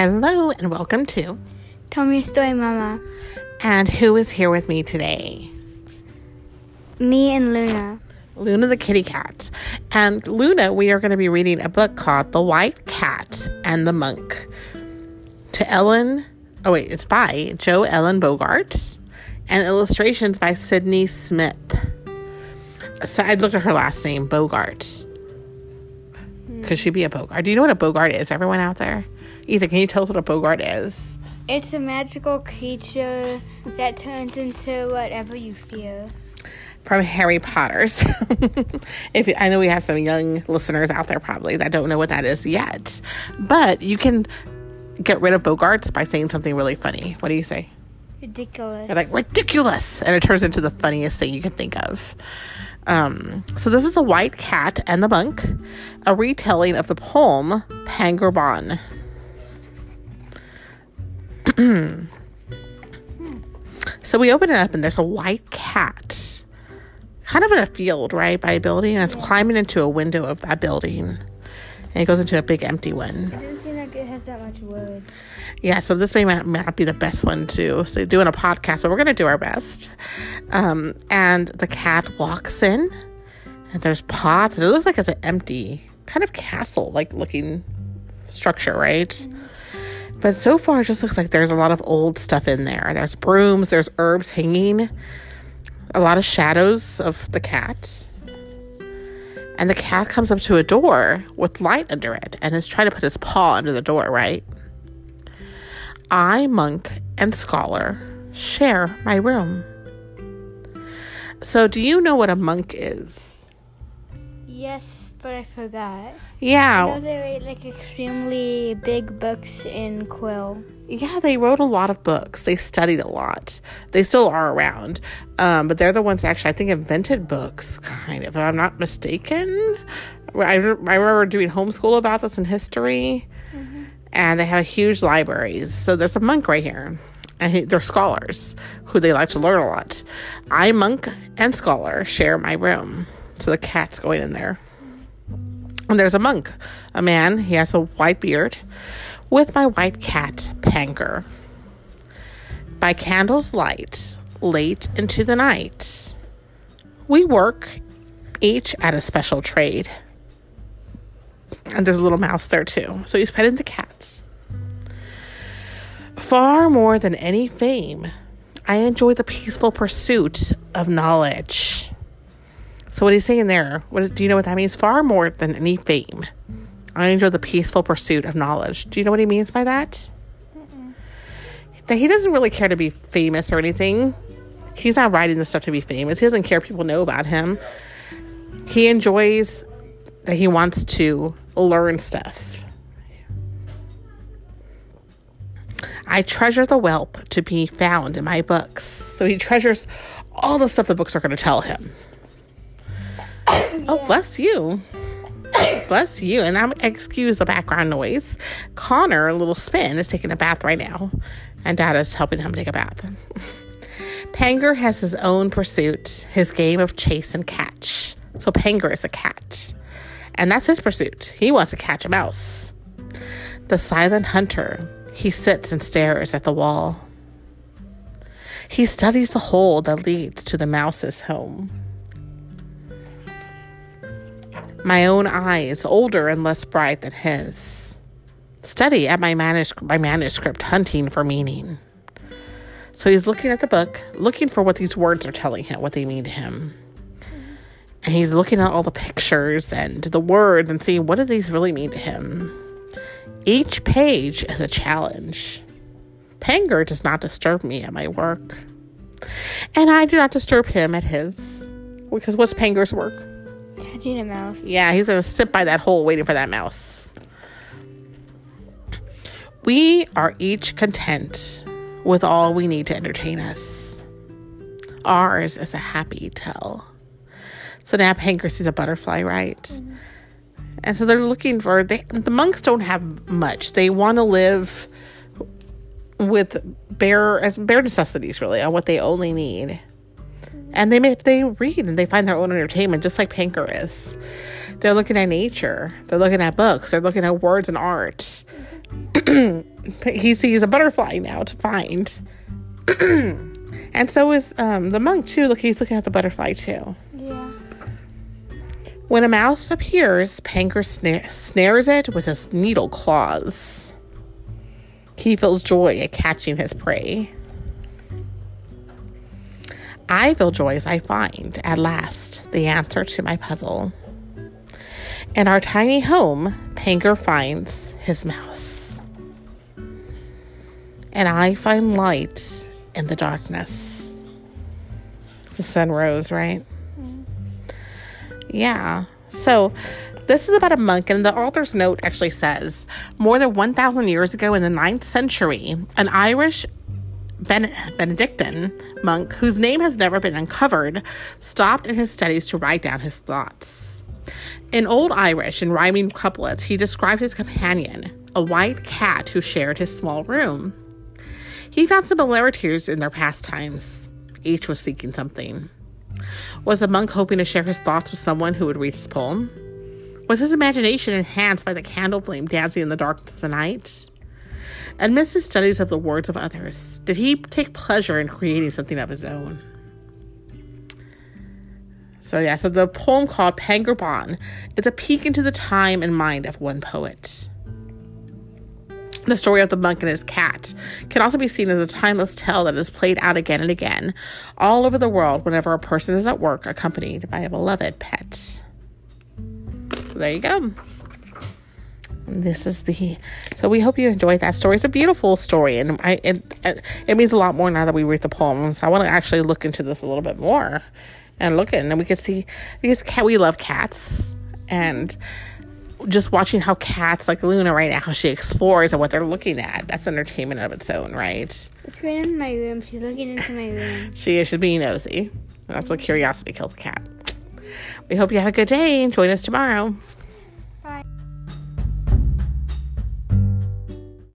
Hello and welcome to Tell Me a Story, Mama. And who is here with me today? Me and Luna. Luna the kitty cat. And Luna, we are going to be reading a book called The White Cat and the Monk. It's by Jo Ellen Bogart and illustrations by Sydney Smith. So I looked at her last name, Bogart. Could she be a Bogart? Do you know what a Bogart is, everyone out there? Ethan, can you tell us what a Bogart is? It's a magical creature that turns into whatever you fear. From Harry Potter's. I know we have some young listeners out there probably that don't know what that is yet. But you can get rid of Bogarts by saying something really funny. What do you say? Ridiculous. You're like, ridiculous! And it turns into the funniest thing you can think of. So this is The White Cat and the Monk, a retelling of the poem Pangur Bán. So we open it up and there's a white cat kind of in a field right by a building, and it's climbing into a window of that building, and it goes into a big empty one. It doesn't seem like it has that much wood. So this may not be the best one to so doing a podcast, but we're gonna do our best. And the cat walks in and there's pots, and it looks like it's an empty kind of castle like looking structure, right? Mm-hmm. But so far, it just looks like there's a lot of old stuff in there. There's brooms, there's herbs hanging, a lot of shadows of the cat. And the cat comes up to a door with light under it and is trying to put his paw under the door, right? I, monk, and scholar share my room. So do you know what a monk is? Yes. But I forgot. Yeah. I know they write like extremely big books in quill. Yeah, they wrote a lot of books. They studied a lot. They still are around. But they're the ones that actually, I think, invented books, kind of. If I'm not mistaken. I remember doing homeschool about this in history. Mm-hmm. And they have huge libraries. So there's a monk right here. And they're scholars who they like to learn a lot. I, monk, and scholar share my room. So the cat's going in there. And there's a monk, a man, he has a white beard, with my white cat, Pangur. By candle's light, late into the night, we work each at a special trade. And there's a little mouse there too, so he's petting the cat. Far more than any fame, I enjoy the peaceful pursuit of knowledge. So what he's saying there, do you know what that means? Far more than any fame, I enjoy the peaceful pursuit of knowledge. Do you know what he means by that? Mm-mm. That he doesn't really care to be famous or anything. He's not writing this stuff to be famous. He doesn't care if people know about him. He enjoys that he wants to learn stuff. I treasure the wealth to be found in my books. So he treasures all the stuff the books are going to tell him. Oh, bless you. Bless you. And I'm excuse the background noise. Connor, a little spin, is taking a bath right now. And Dad is helping him take a bath. Pangur has his own pursuit, his game of chase and catch. So Pangur is a cat. And that's his pursuit. He wants to catch a mouse. The silent hunter, he sits and stares at the wall. He studies the hole that leads to the mouse's home. My own eyes, older and less bright than his, study at my manuscript, hunting for meaning. So he's looking at the book, looking for what these words are telling him, what they mean to him. And he's looking at all the pictures and the words and seeing what do these really mean to him. Each page is a challenge. Pangur does not disturb me at my work. And I do not disturb him at his. Because what's Pangur's work? Catching a mouse. Yeah, he's going to sit by that hole waiting for that mouse. We are each content with all we need to entertain us. Ours is a happy tale. So now Pangur sees a butterfly, right? Mm-hmm. And so they're looking for... The monks don't have much. They want to live with bare necessities, really, on what they only need. And they read and they find their own entertainment, just like Pangur is. They're looking at nature. They're looking at books. They're looking at words and art. he sees a butterfly now to find. And so is the monk too. Look, he's looking at the butterfly too. Yeah. When a mouse appears, Pangur snares it with his needle claws. He feels joy at catching his prey. I feel joy as I find, at last, the answer to my puzzle. In our tiny home, Pangur finds his mouse. And I find light in the darkness. The sun rose, right? Yeah. So this is about a monk, and the author's note actually says, more than 1,000 years ago in the 9th century, an Irish Benedictine monk, whose name has never been uncovered, stopped in his studies to write down his thoughts. In Old Irish and rhyming couplets, he described his companion, a white cat who shared his small room. He found similarities in their pastimes. Each was seeking something. Was the monk hoping to share his thoughts with someone who would read his poem? Was his imagination enhanced by the candle flame dancing in the darkness of the night? Amidst his studies of the words of others, did he take pleasure in creating something of his own? So the poem called Pangur Bán is a peek into the time and mind of one poet. The story of the monk and his cat can also be seen as a timeless tale that is played out again and again all over the world whenever a person is at work accompanied by a beloved pet. So there you go. So we hope you enjoyed that story. It's a beautiful story, and it means a lot more now that we read the poem. So I want to actually look into this a little bit more and look at it, and we can see, because we love cats, and just watching how cats, like Luna right now, how she explores and what they're looking at, that's entertainment of its own, right? She's right in my room. She's looking into my room. She is. She's being nosy. That's what curiosity kills a cat. We hope you have a good day. Join us tomorrow.